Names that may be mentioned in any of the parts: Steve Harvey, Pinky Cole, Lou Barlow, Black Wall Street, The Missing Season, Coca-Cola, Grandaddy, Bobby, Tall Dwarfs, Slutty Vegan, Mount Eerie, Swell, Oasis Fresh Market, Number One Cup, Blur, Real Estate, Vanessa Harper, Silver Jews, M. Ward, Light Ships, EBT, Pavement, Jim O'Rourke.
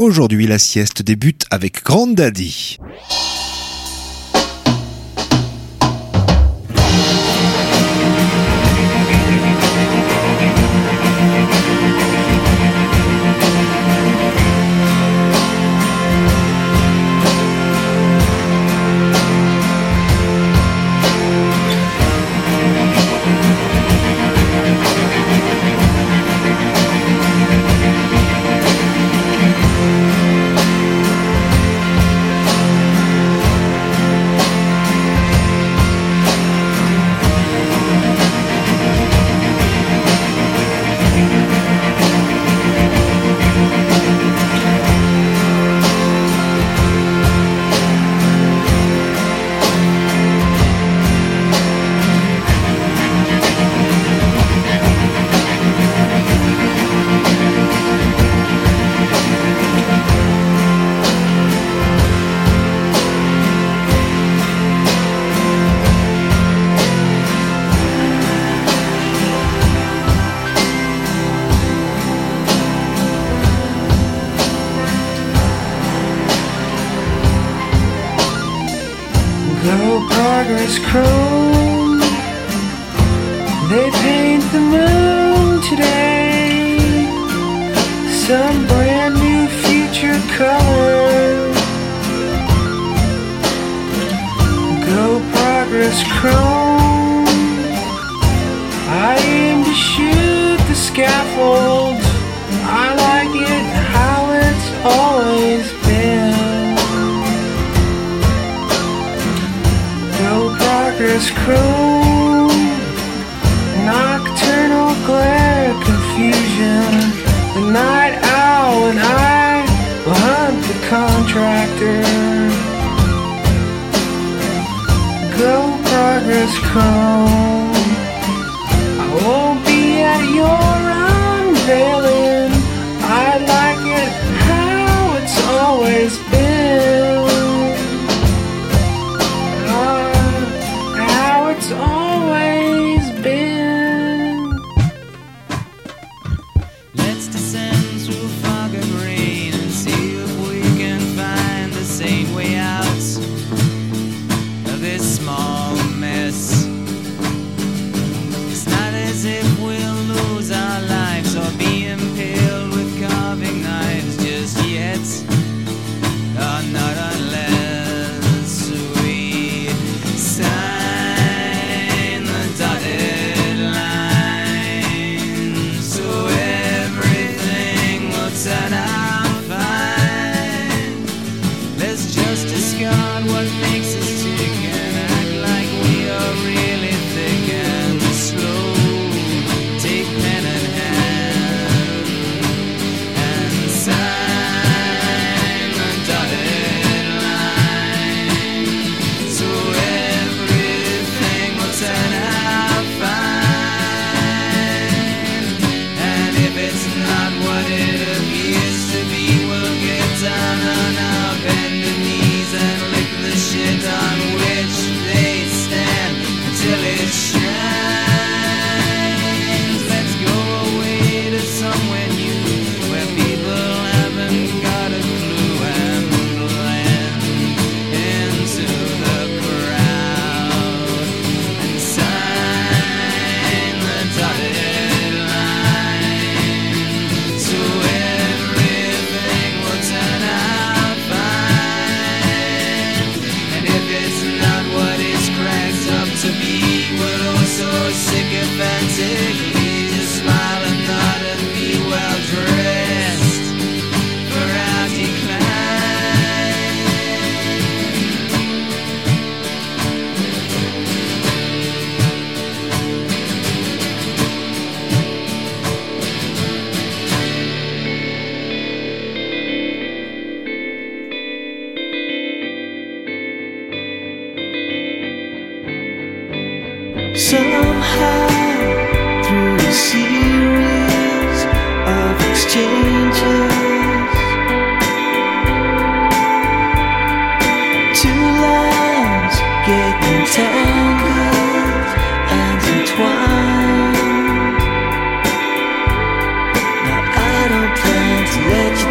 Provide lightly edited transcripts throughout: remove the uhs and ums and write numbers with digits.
Aujourd'hui, la sieste débute avec Grandaddy.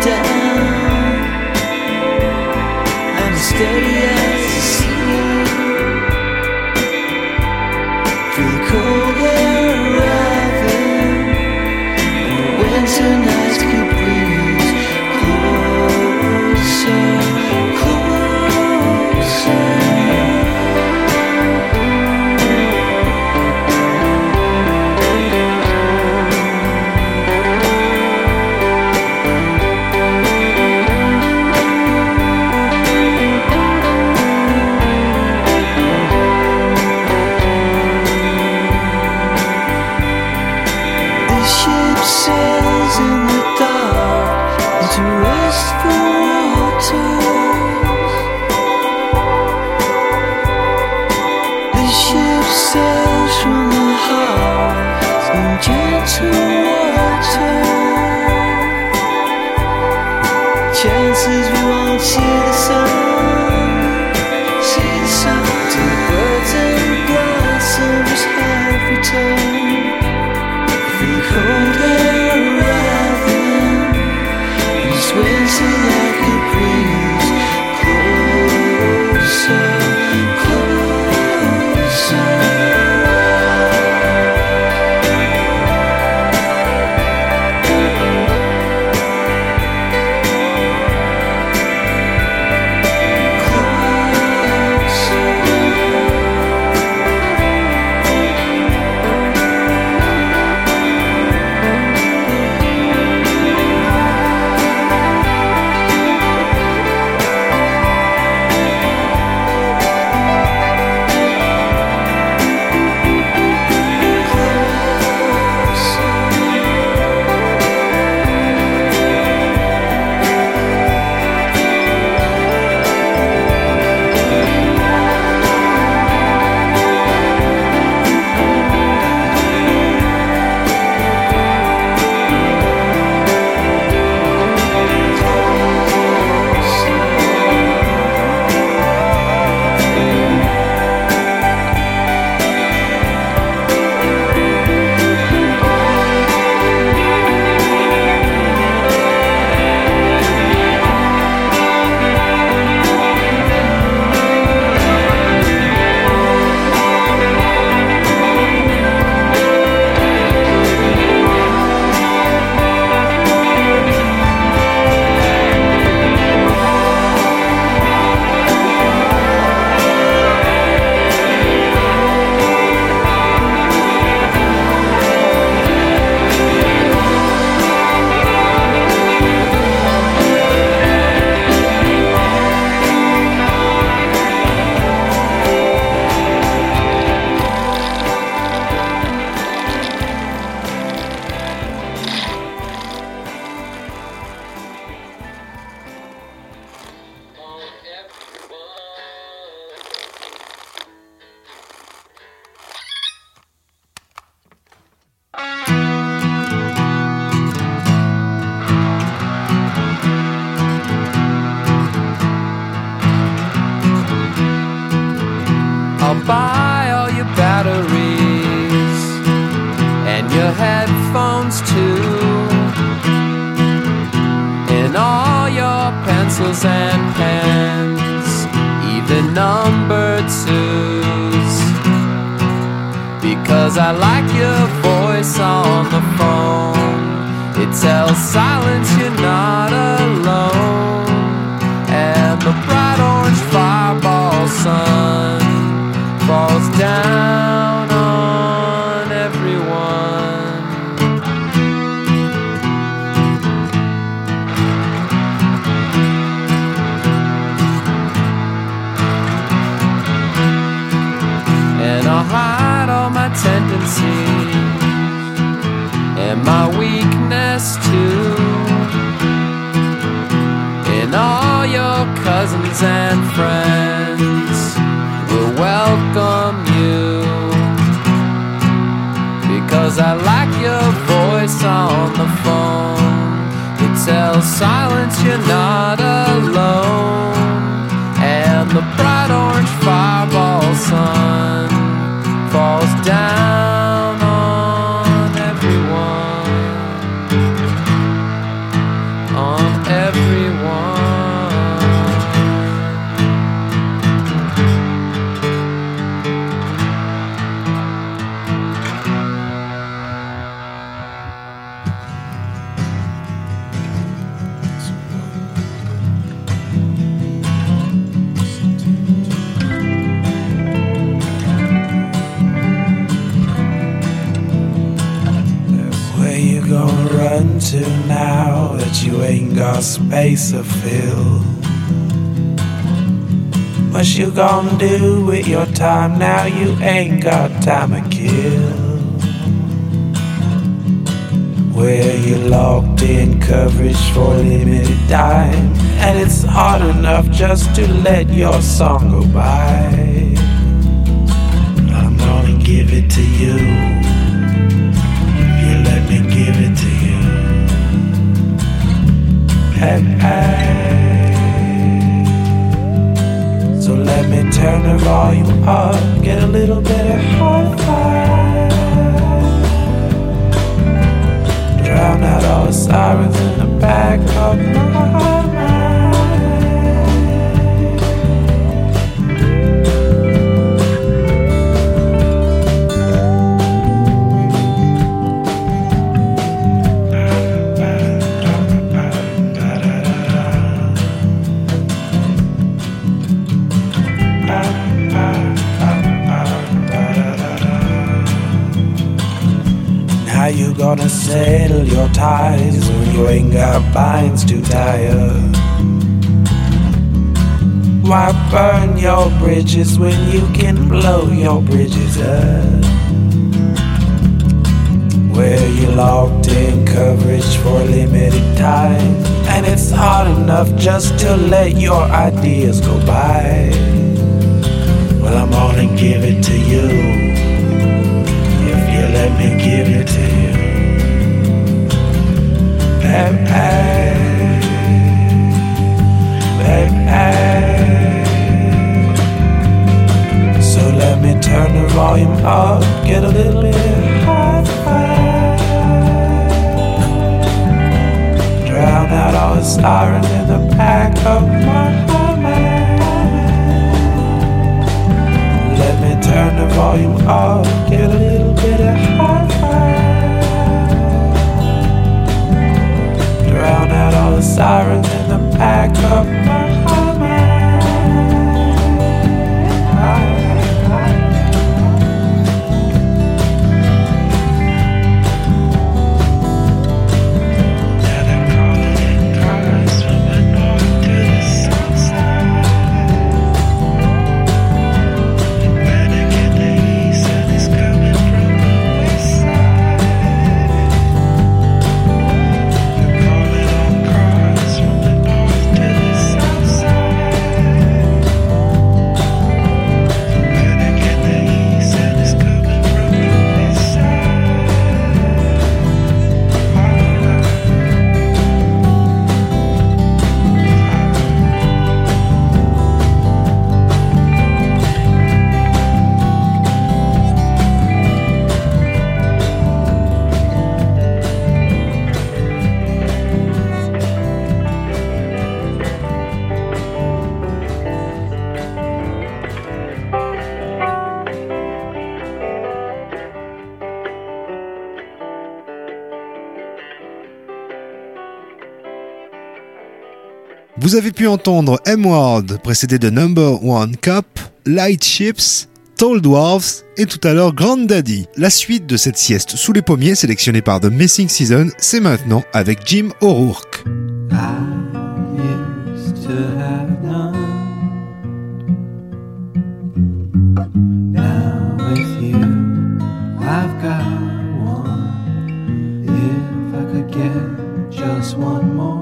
Down. space to fill. What you gonna do with your time now? You ain't got time to kill. Where you locked in coverage for limited time, and it's hard enough just to let your song go by. I'm gonna give it to you. You let me give it to you. And I the volume up, get a little better hi-fi. Drown out all the sirens in the back of my gonna settle your ties when you ain't got binds to tie up. Why burn your bridges when you can blow your bridges up? Where you locked in coverage for limited time, and it's hard enough just to let your ideas go by. Well, I'm gonna give it to you if you let me give it to you. So let me turn the volume up, get a little bit high. Drown out all the sirens in the back of my mind. Let me turn the volume up, get a little bit high. Drown out all the sirens in the back of my Vous avez pu entendre M. Ward, précédé de Number One Cup, Light Ships, Tall Dwarfs et tout à l'heure Grandaddy. La suite de cette sieste sous les pommiers sélectionnée par The Missing Season, c'est maintenant avec Jim O'Rourke. I used to have none. Now with you, I've got one. If I could get just one more.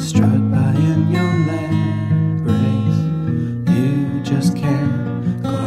Strut by in your leg brace, you just can't go.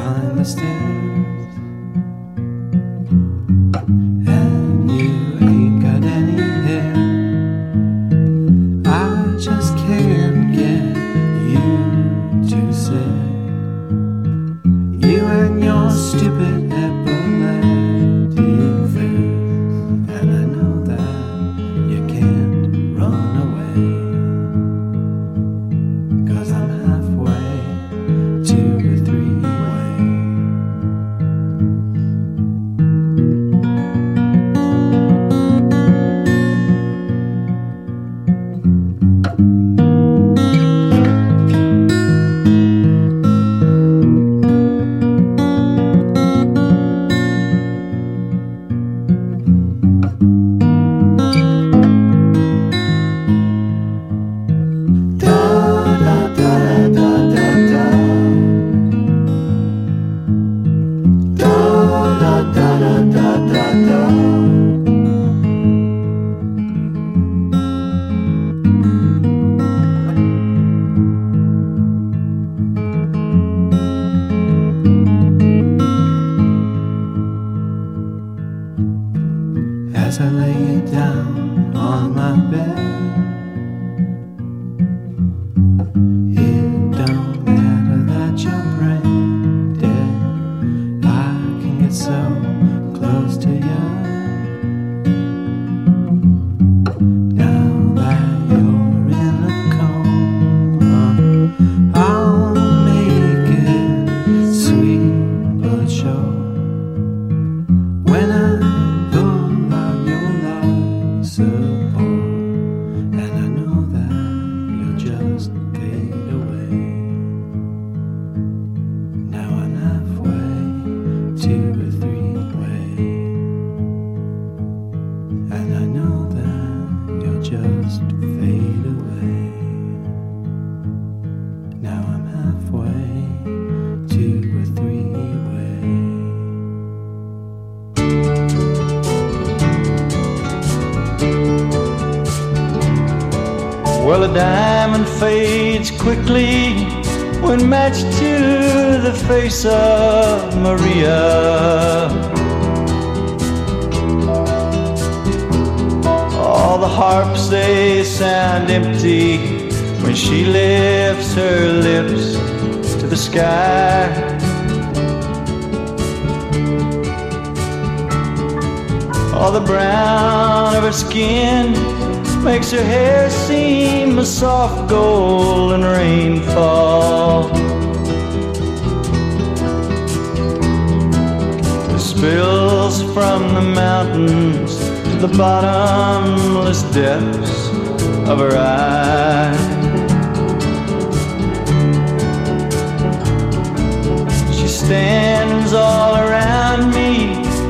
fades quickly when matched to the face of Maria. All the harps, they sound empty when she lifts her lips to the sky. All the brown of her skin makes her hair seem a soft golden rainfall. It spills from the mountains to the bottomless depths of her eyes. She stands all around me,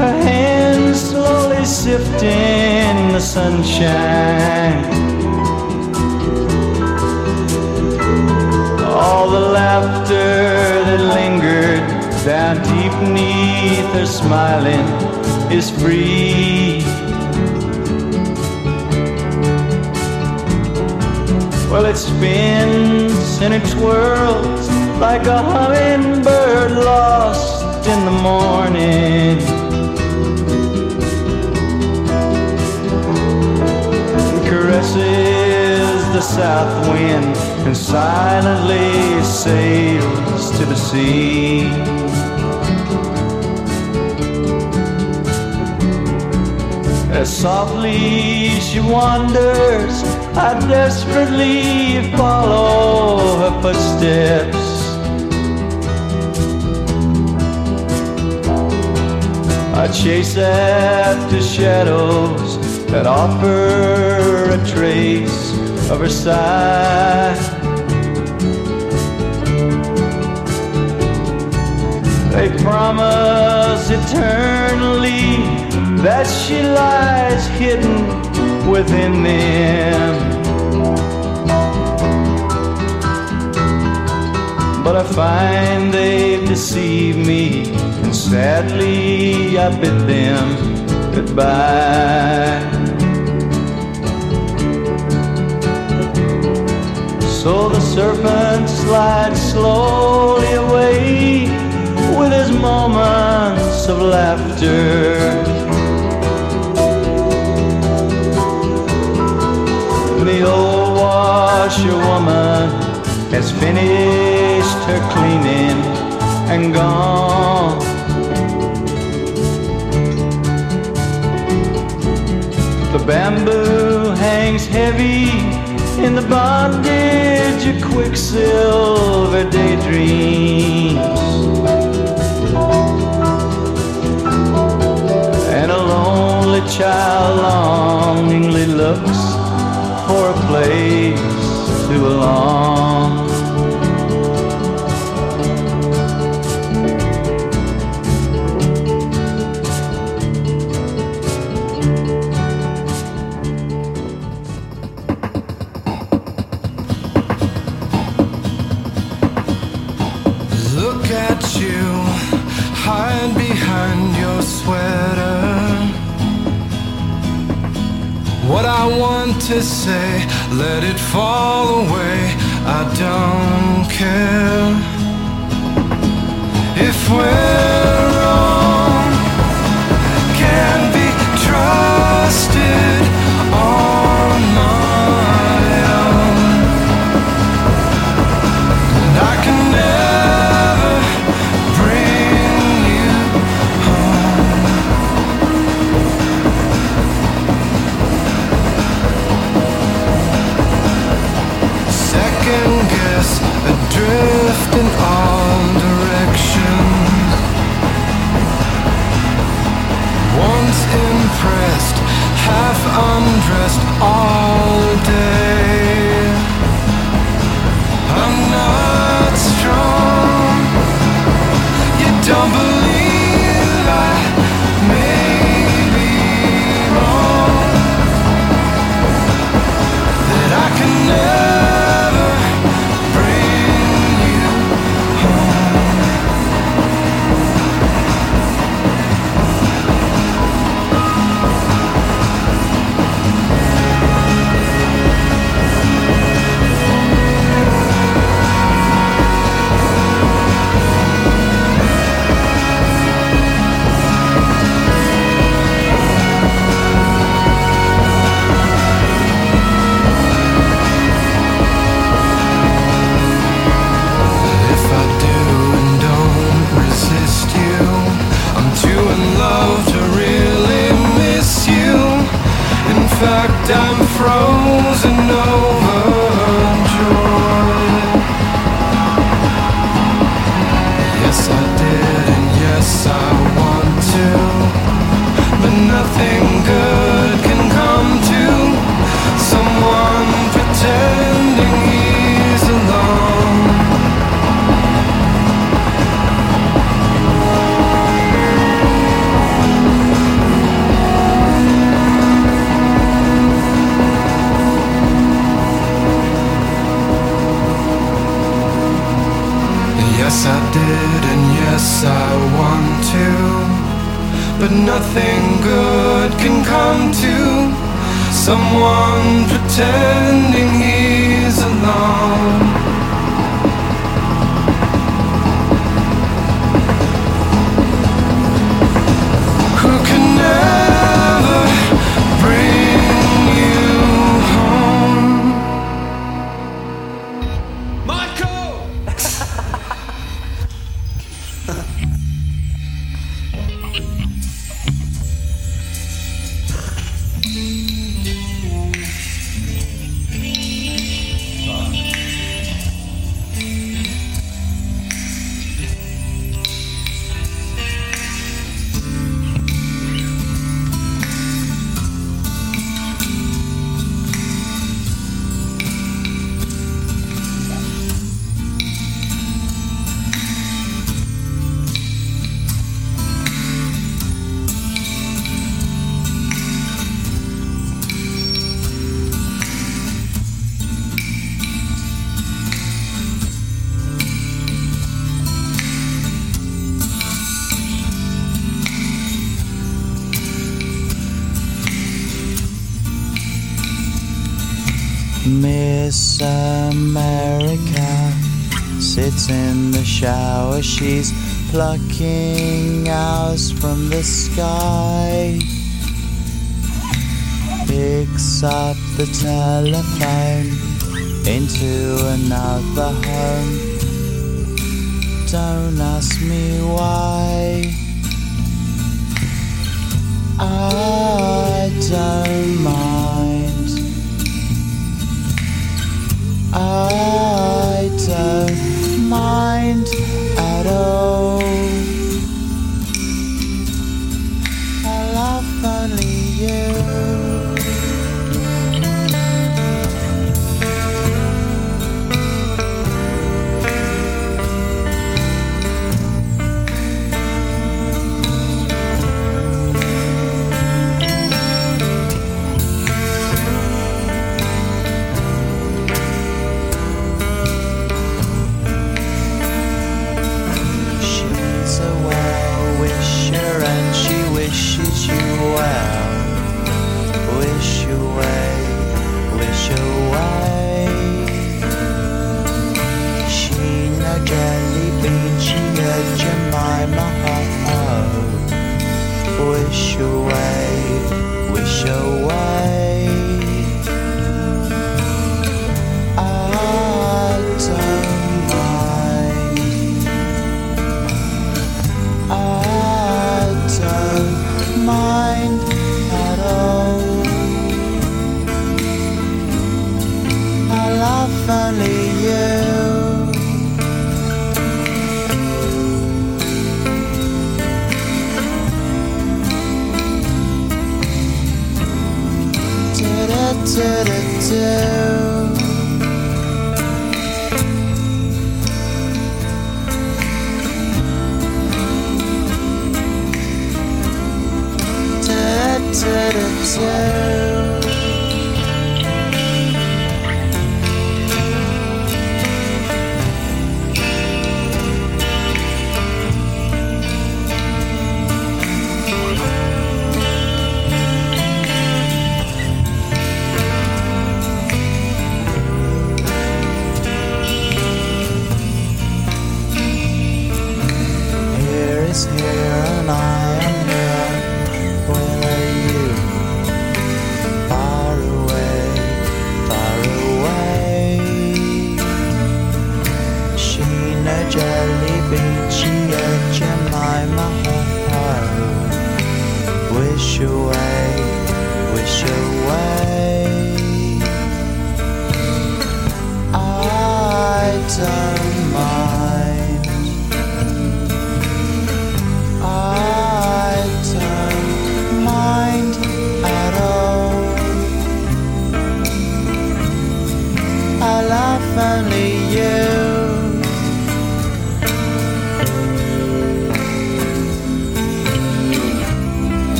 her hands slowly sifting the sunshine. All the laughter that lingered down deep beneath her smiling is free. Well, it spins and it twirls like a hummingbird lost in the morning. Caresses the south wind and silently sails to the sea. As softly she wanders, I desperately follow her footsteps. I chase after shadows that offer a trace of her sigh. They promise eternally that she lies hidden within them. But I find they've deceived me, and sadly I bid them goodbye. So the serpent slides slowly away with his moments of laughter. The old washerwoman has finished her cleaning and gone. The bamboo hangs heavy in the bondage of quicksilver daydreams, and a lonely child longingly looks for a place to belong. Hide behind your sweater. What I want to say, let it fall away. I don't care. If we're wrong, can be trusted on my own. And I can never bring you home. Second guess, adrift in all directions. Yes, I did, and yes, I want to. But nothing good can come to someone pretending he's alone. Who can never bring you home? Michael! Miss America sits in the shower. She's plucking hours from the sky. Picks up the telephone into another home. Don't ask me why. I don't mind. I don't mind at all. I love only you.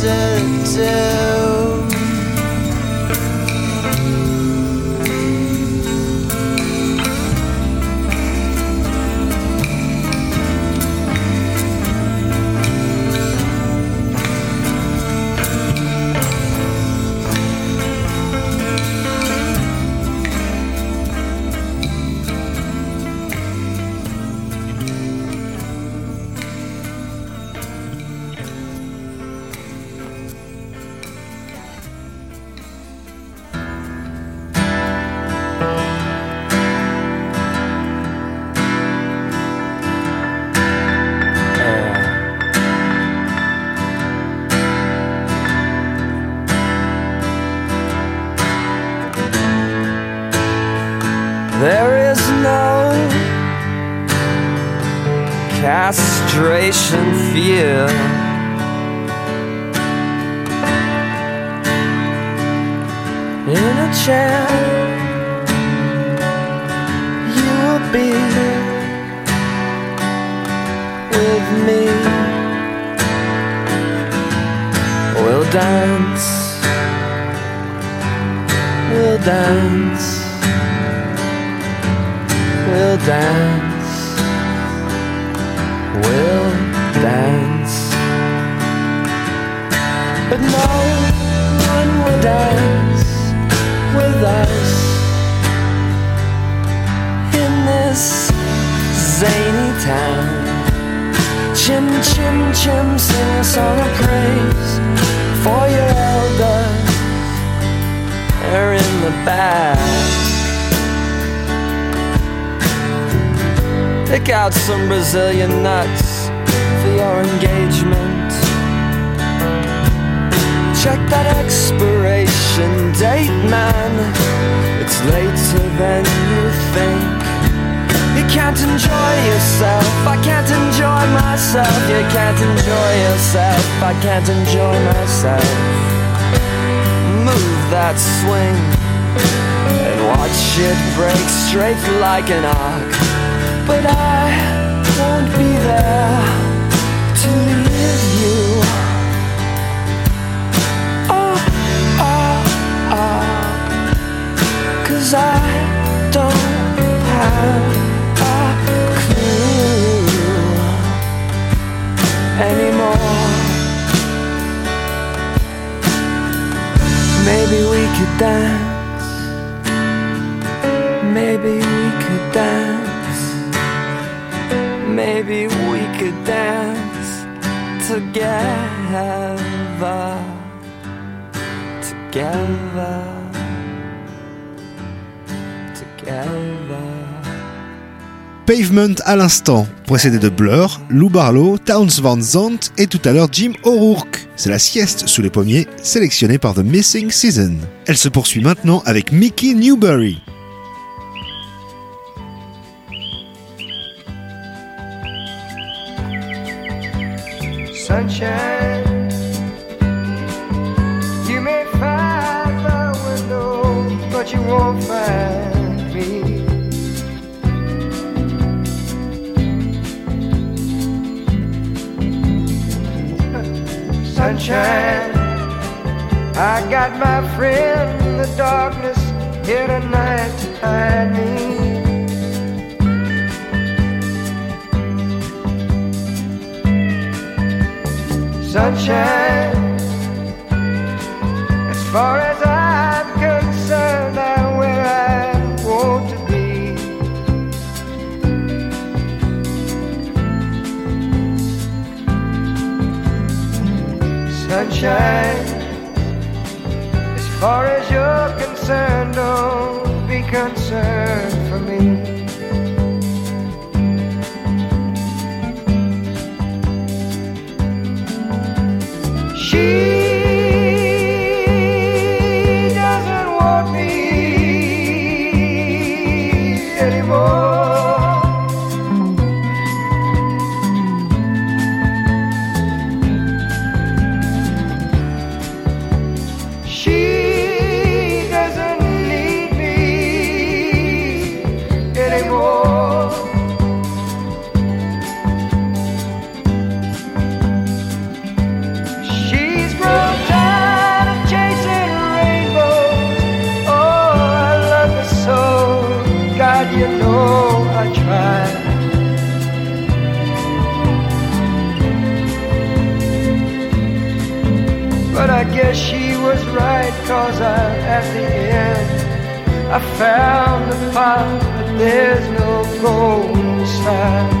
to do. Castration fear. In a chair you will be with me. We'll dance, we'll dance. We'll dance, but no one will dance with us in this zany town. Chim, chim, chim, sing a song of praise for your elders. They're in the back. Pick out some Brazilian nuts for your engagement. Check that expiration date, man. It's later than you think. You can't enjoy yourself. I can't enjoy myself. You can't enjoy yourself. I can't enjoy myself. Move that swing and watch it break straight like an arc. But I won't be there to leave you. Oh, oh, oh. 'Cause I don't have a clue anymore. Maybe we could dance. Maybe we could dance. Maybe we could dance together, together, together. Pavement à l'instant, précédé de Blur, Lou Barlow, Townes Van Zandt et tout à l'heure Jim O'Rourke. C'est la sieste sous les pommiers, sélectionnée par The Missing Season. Elle se poursuit maintenant avec Mickey Newbury. Sunshine, you may find my window, but you won't find me. Sunshine, I got my friend in the darkness here tonight to hide me. Sunshine, as far as I'm concerned, I'm where I want to be. Sunshine, as far as you're concerned, don't be concerned for me. yeah, she was right, 'cause at the end I found the pot, but there's no gold inside.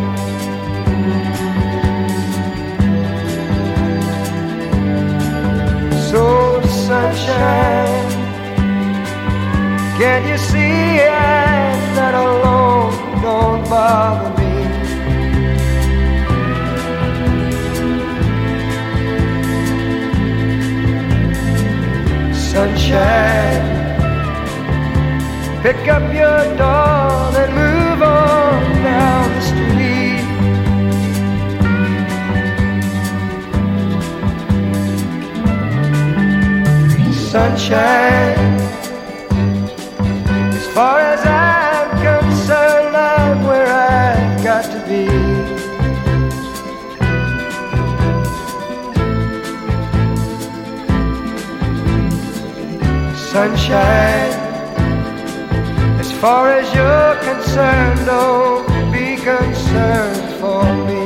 So sunshine, can you see it? That alone don't bother me. Sunshine, pick up your doll and move on down the street. Sunshine, as far as I'm concerned, I'm where I've got to be. Sunshine, as far as you're concerned, don't be concerned for me.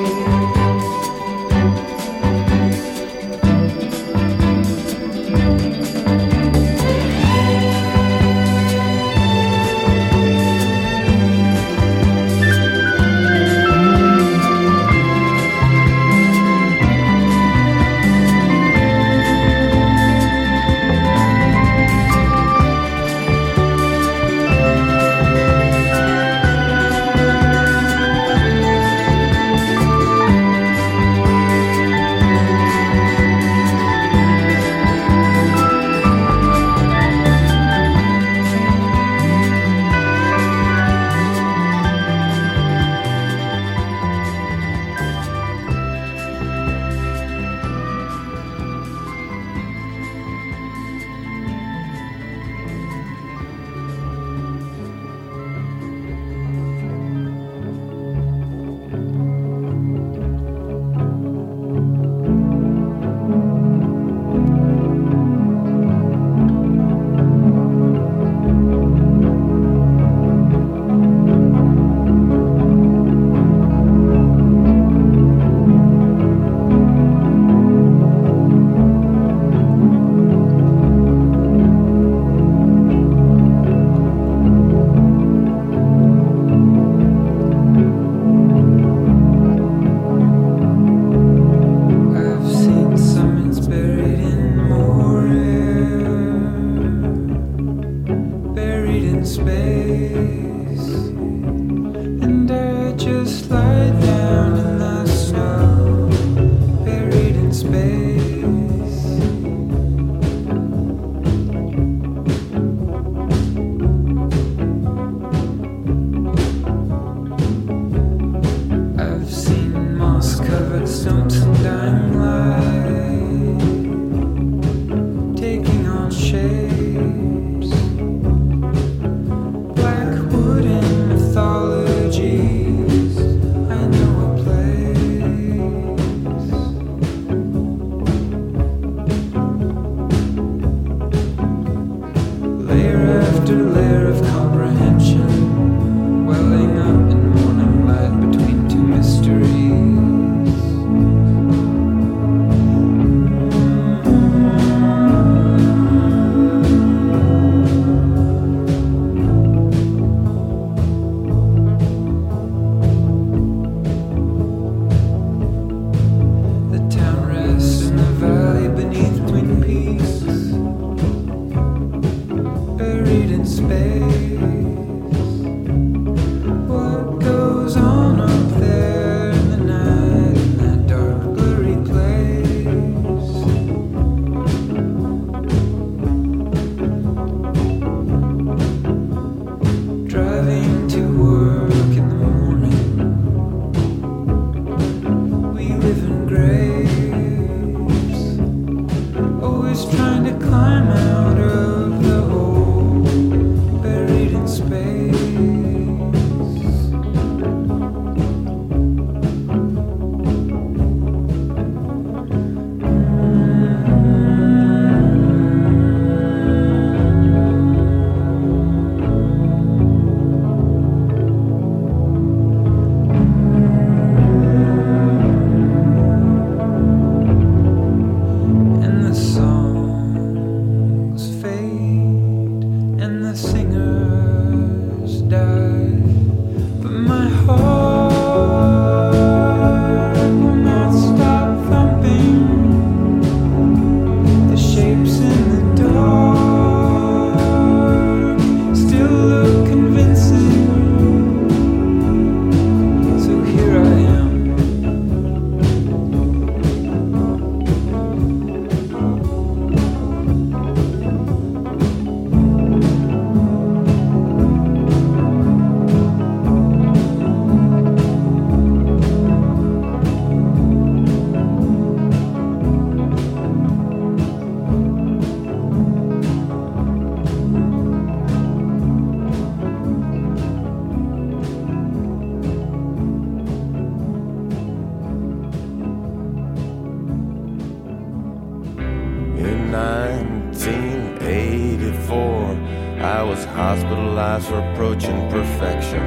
was hospitalized for approaching perfection.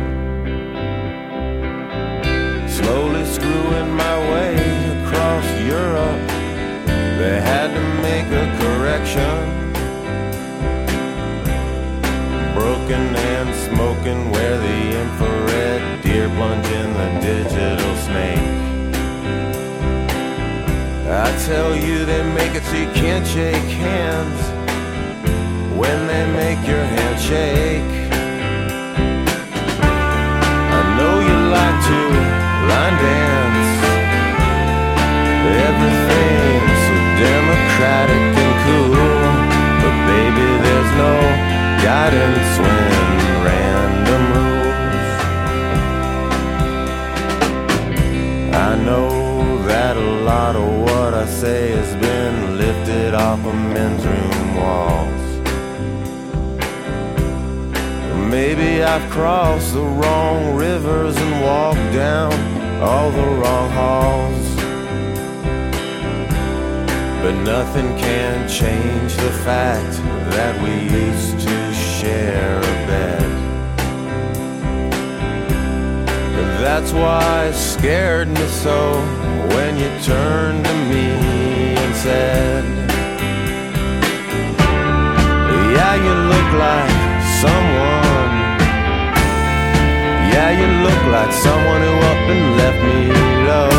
Slowly screwing my way across Europe, they had to make a correction. Broken and smoking where the infrared deer plunge in the digital snake. I tell you they make it so you can't shake hands when they make your hand shake. I know you like to line dance, everything's so democratic and cool, but baby there's no guidance when random rules. I know that a lot of what I say has been lifted off of men's room walls. Maybe I've crossed the wrong rivers and walked down all the wrong halls, but nothing can change the fact that we used to share a bed. That's why it scared me so when you turned to me and said, yeah, you look like someone. Yeah, you look like someone who up and left me low.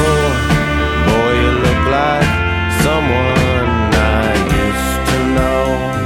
Boy, you look like someone I used to know.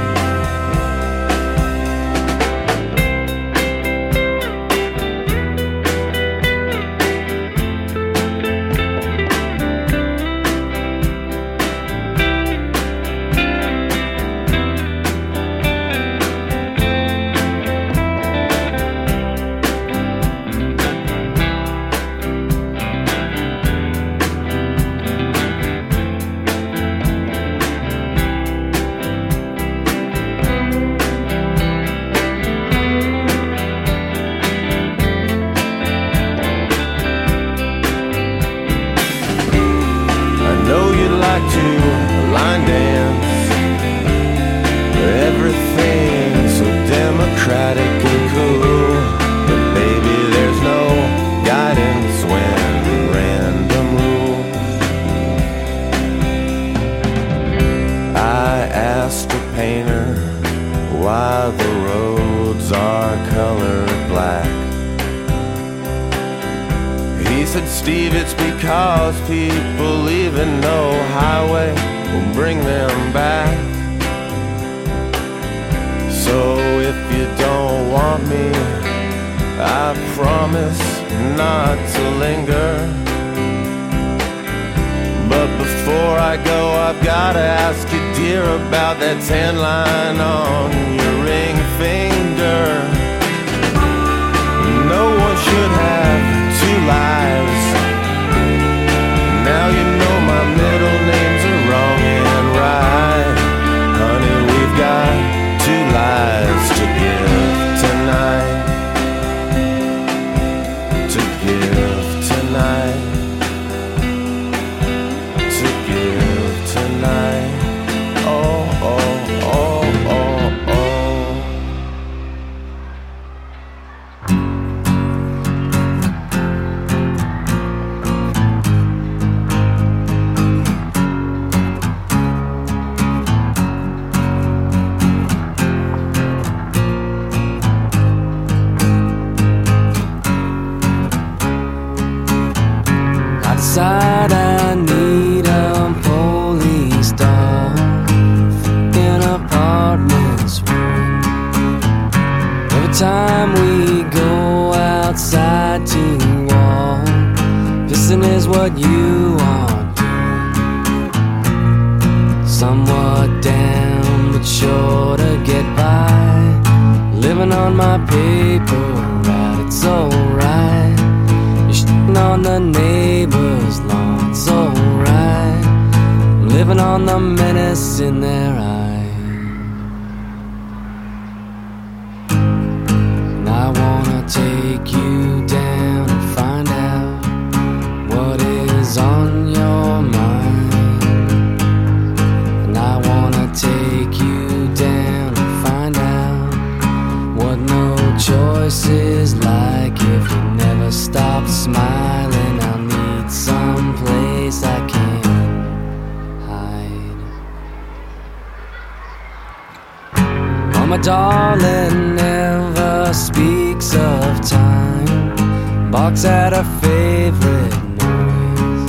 tall and never speaks of time, barks at a favorite noise.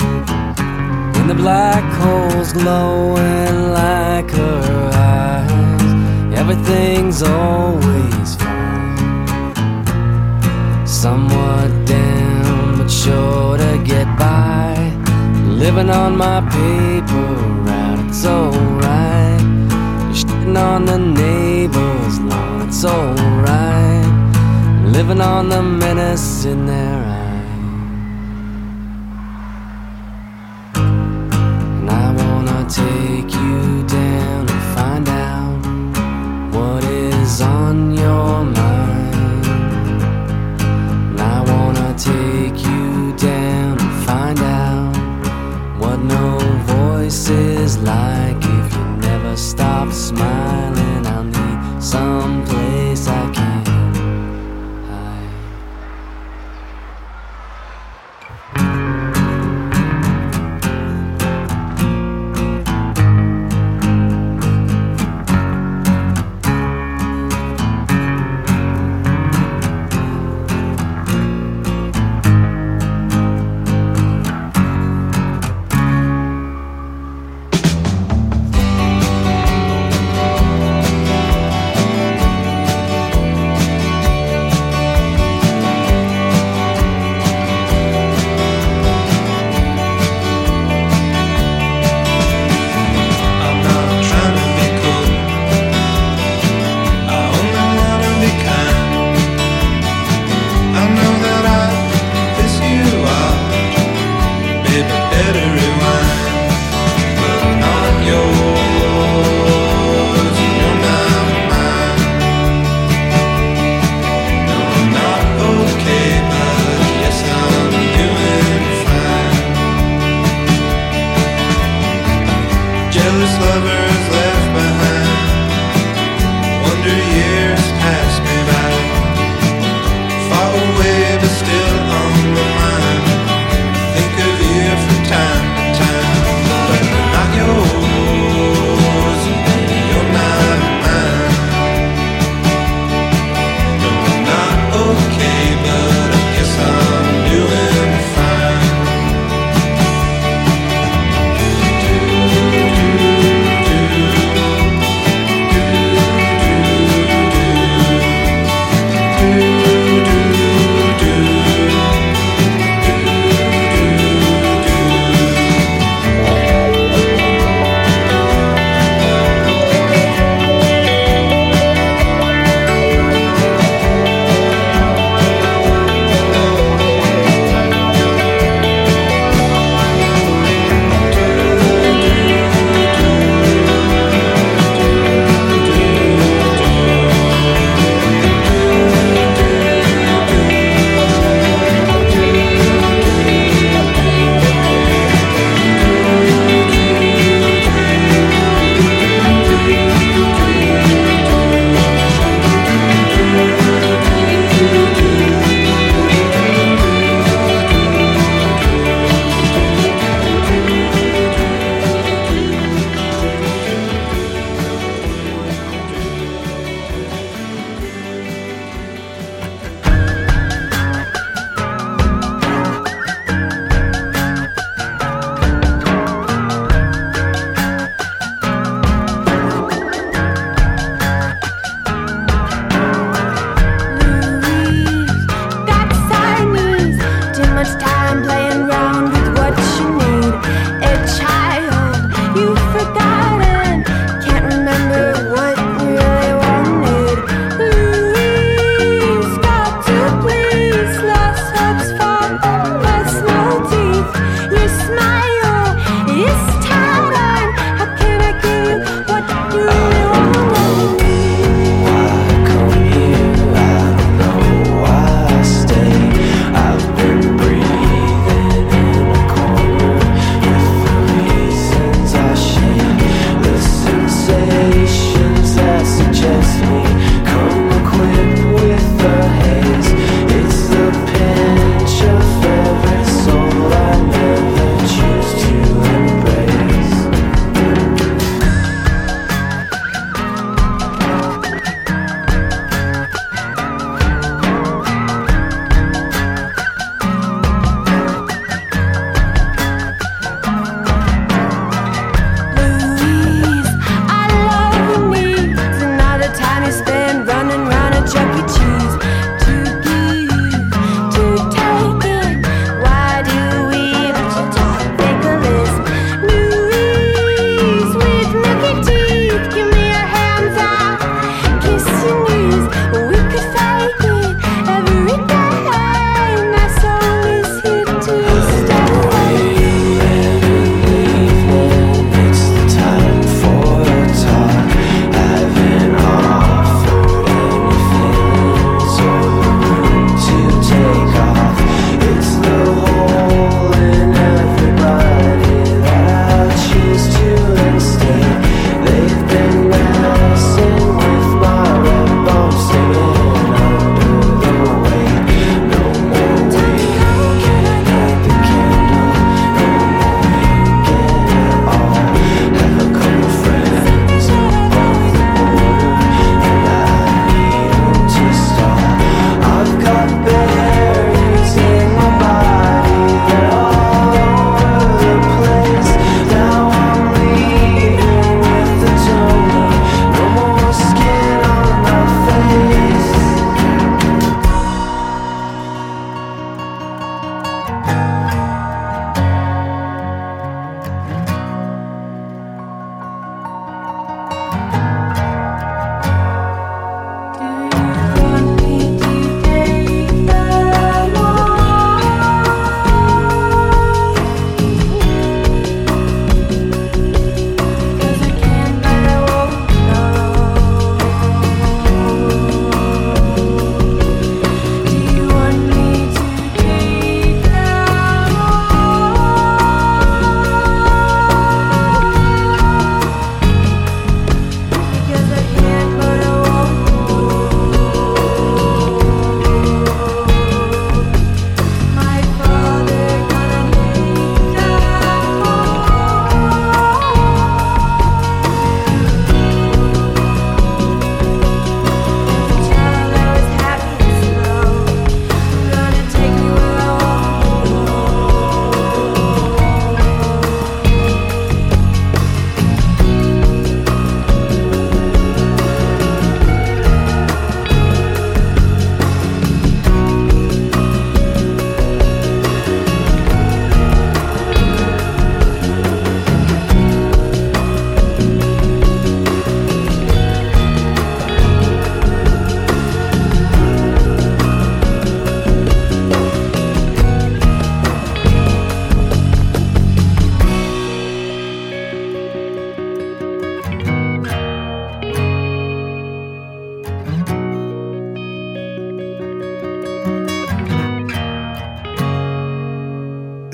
In the black holes glowing like her eyes, everything's always fine. Somewhat down but sure to get by, living on my paper route, it's alright. Shitting on the neighbor's lawn, it's alright. Living on the menace in their eye. And I wanna take you down and find out what is on your mind. And I wanna take you down and find out what no voice is like. If you never stop smiling, I'll need someplace I can hide.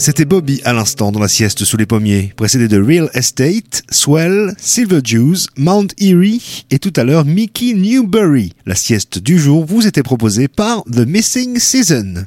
C'était Bobby à l'instant dans la sieste sous les pommiers, précédé de Real Estate, Swell, Silver Jews, Mount Eerie et tout à l'heure Mickey Newberry. La sieste du jour vous était proposée par The Missing Season.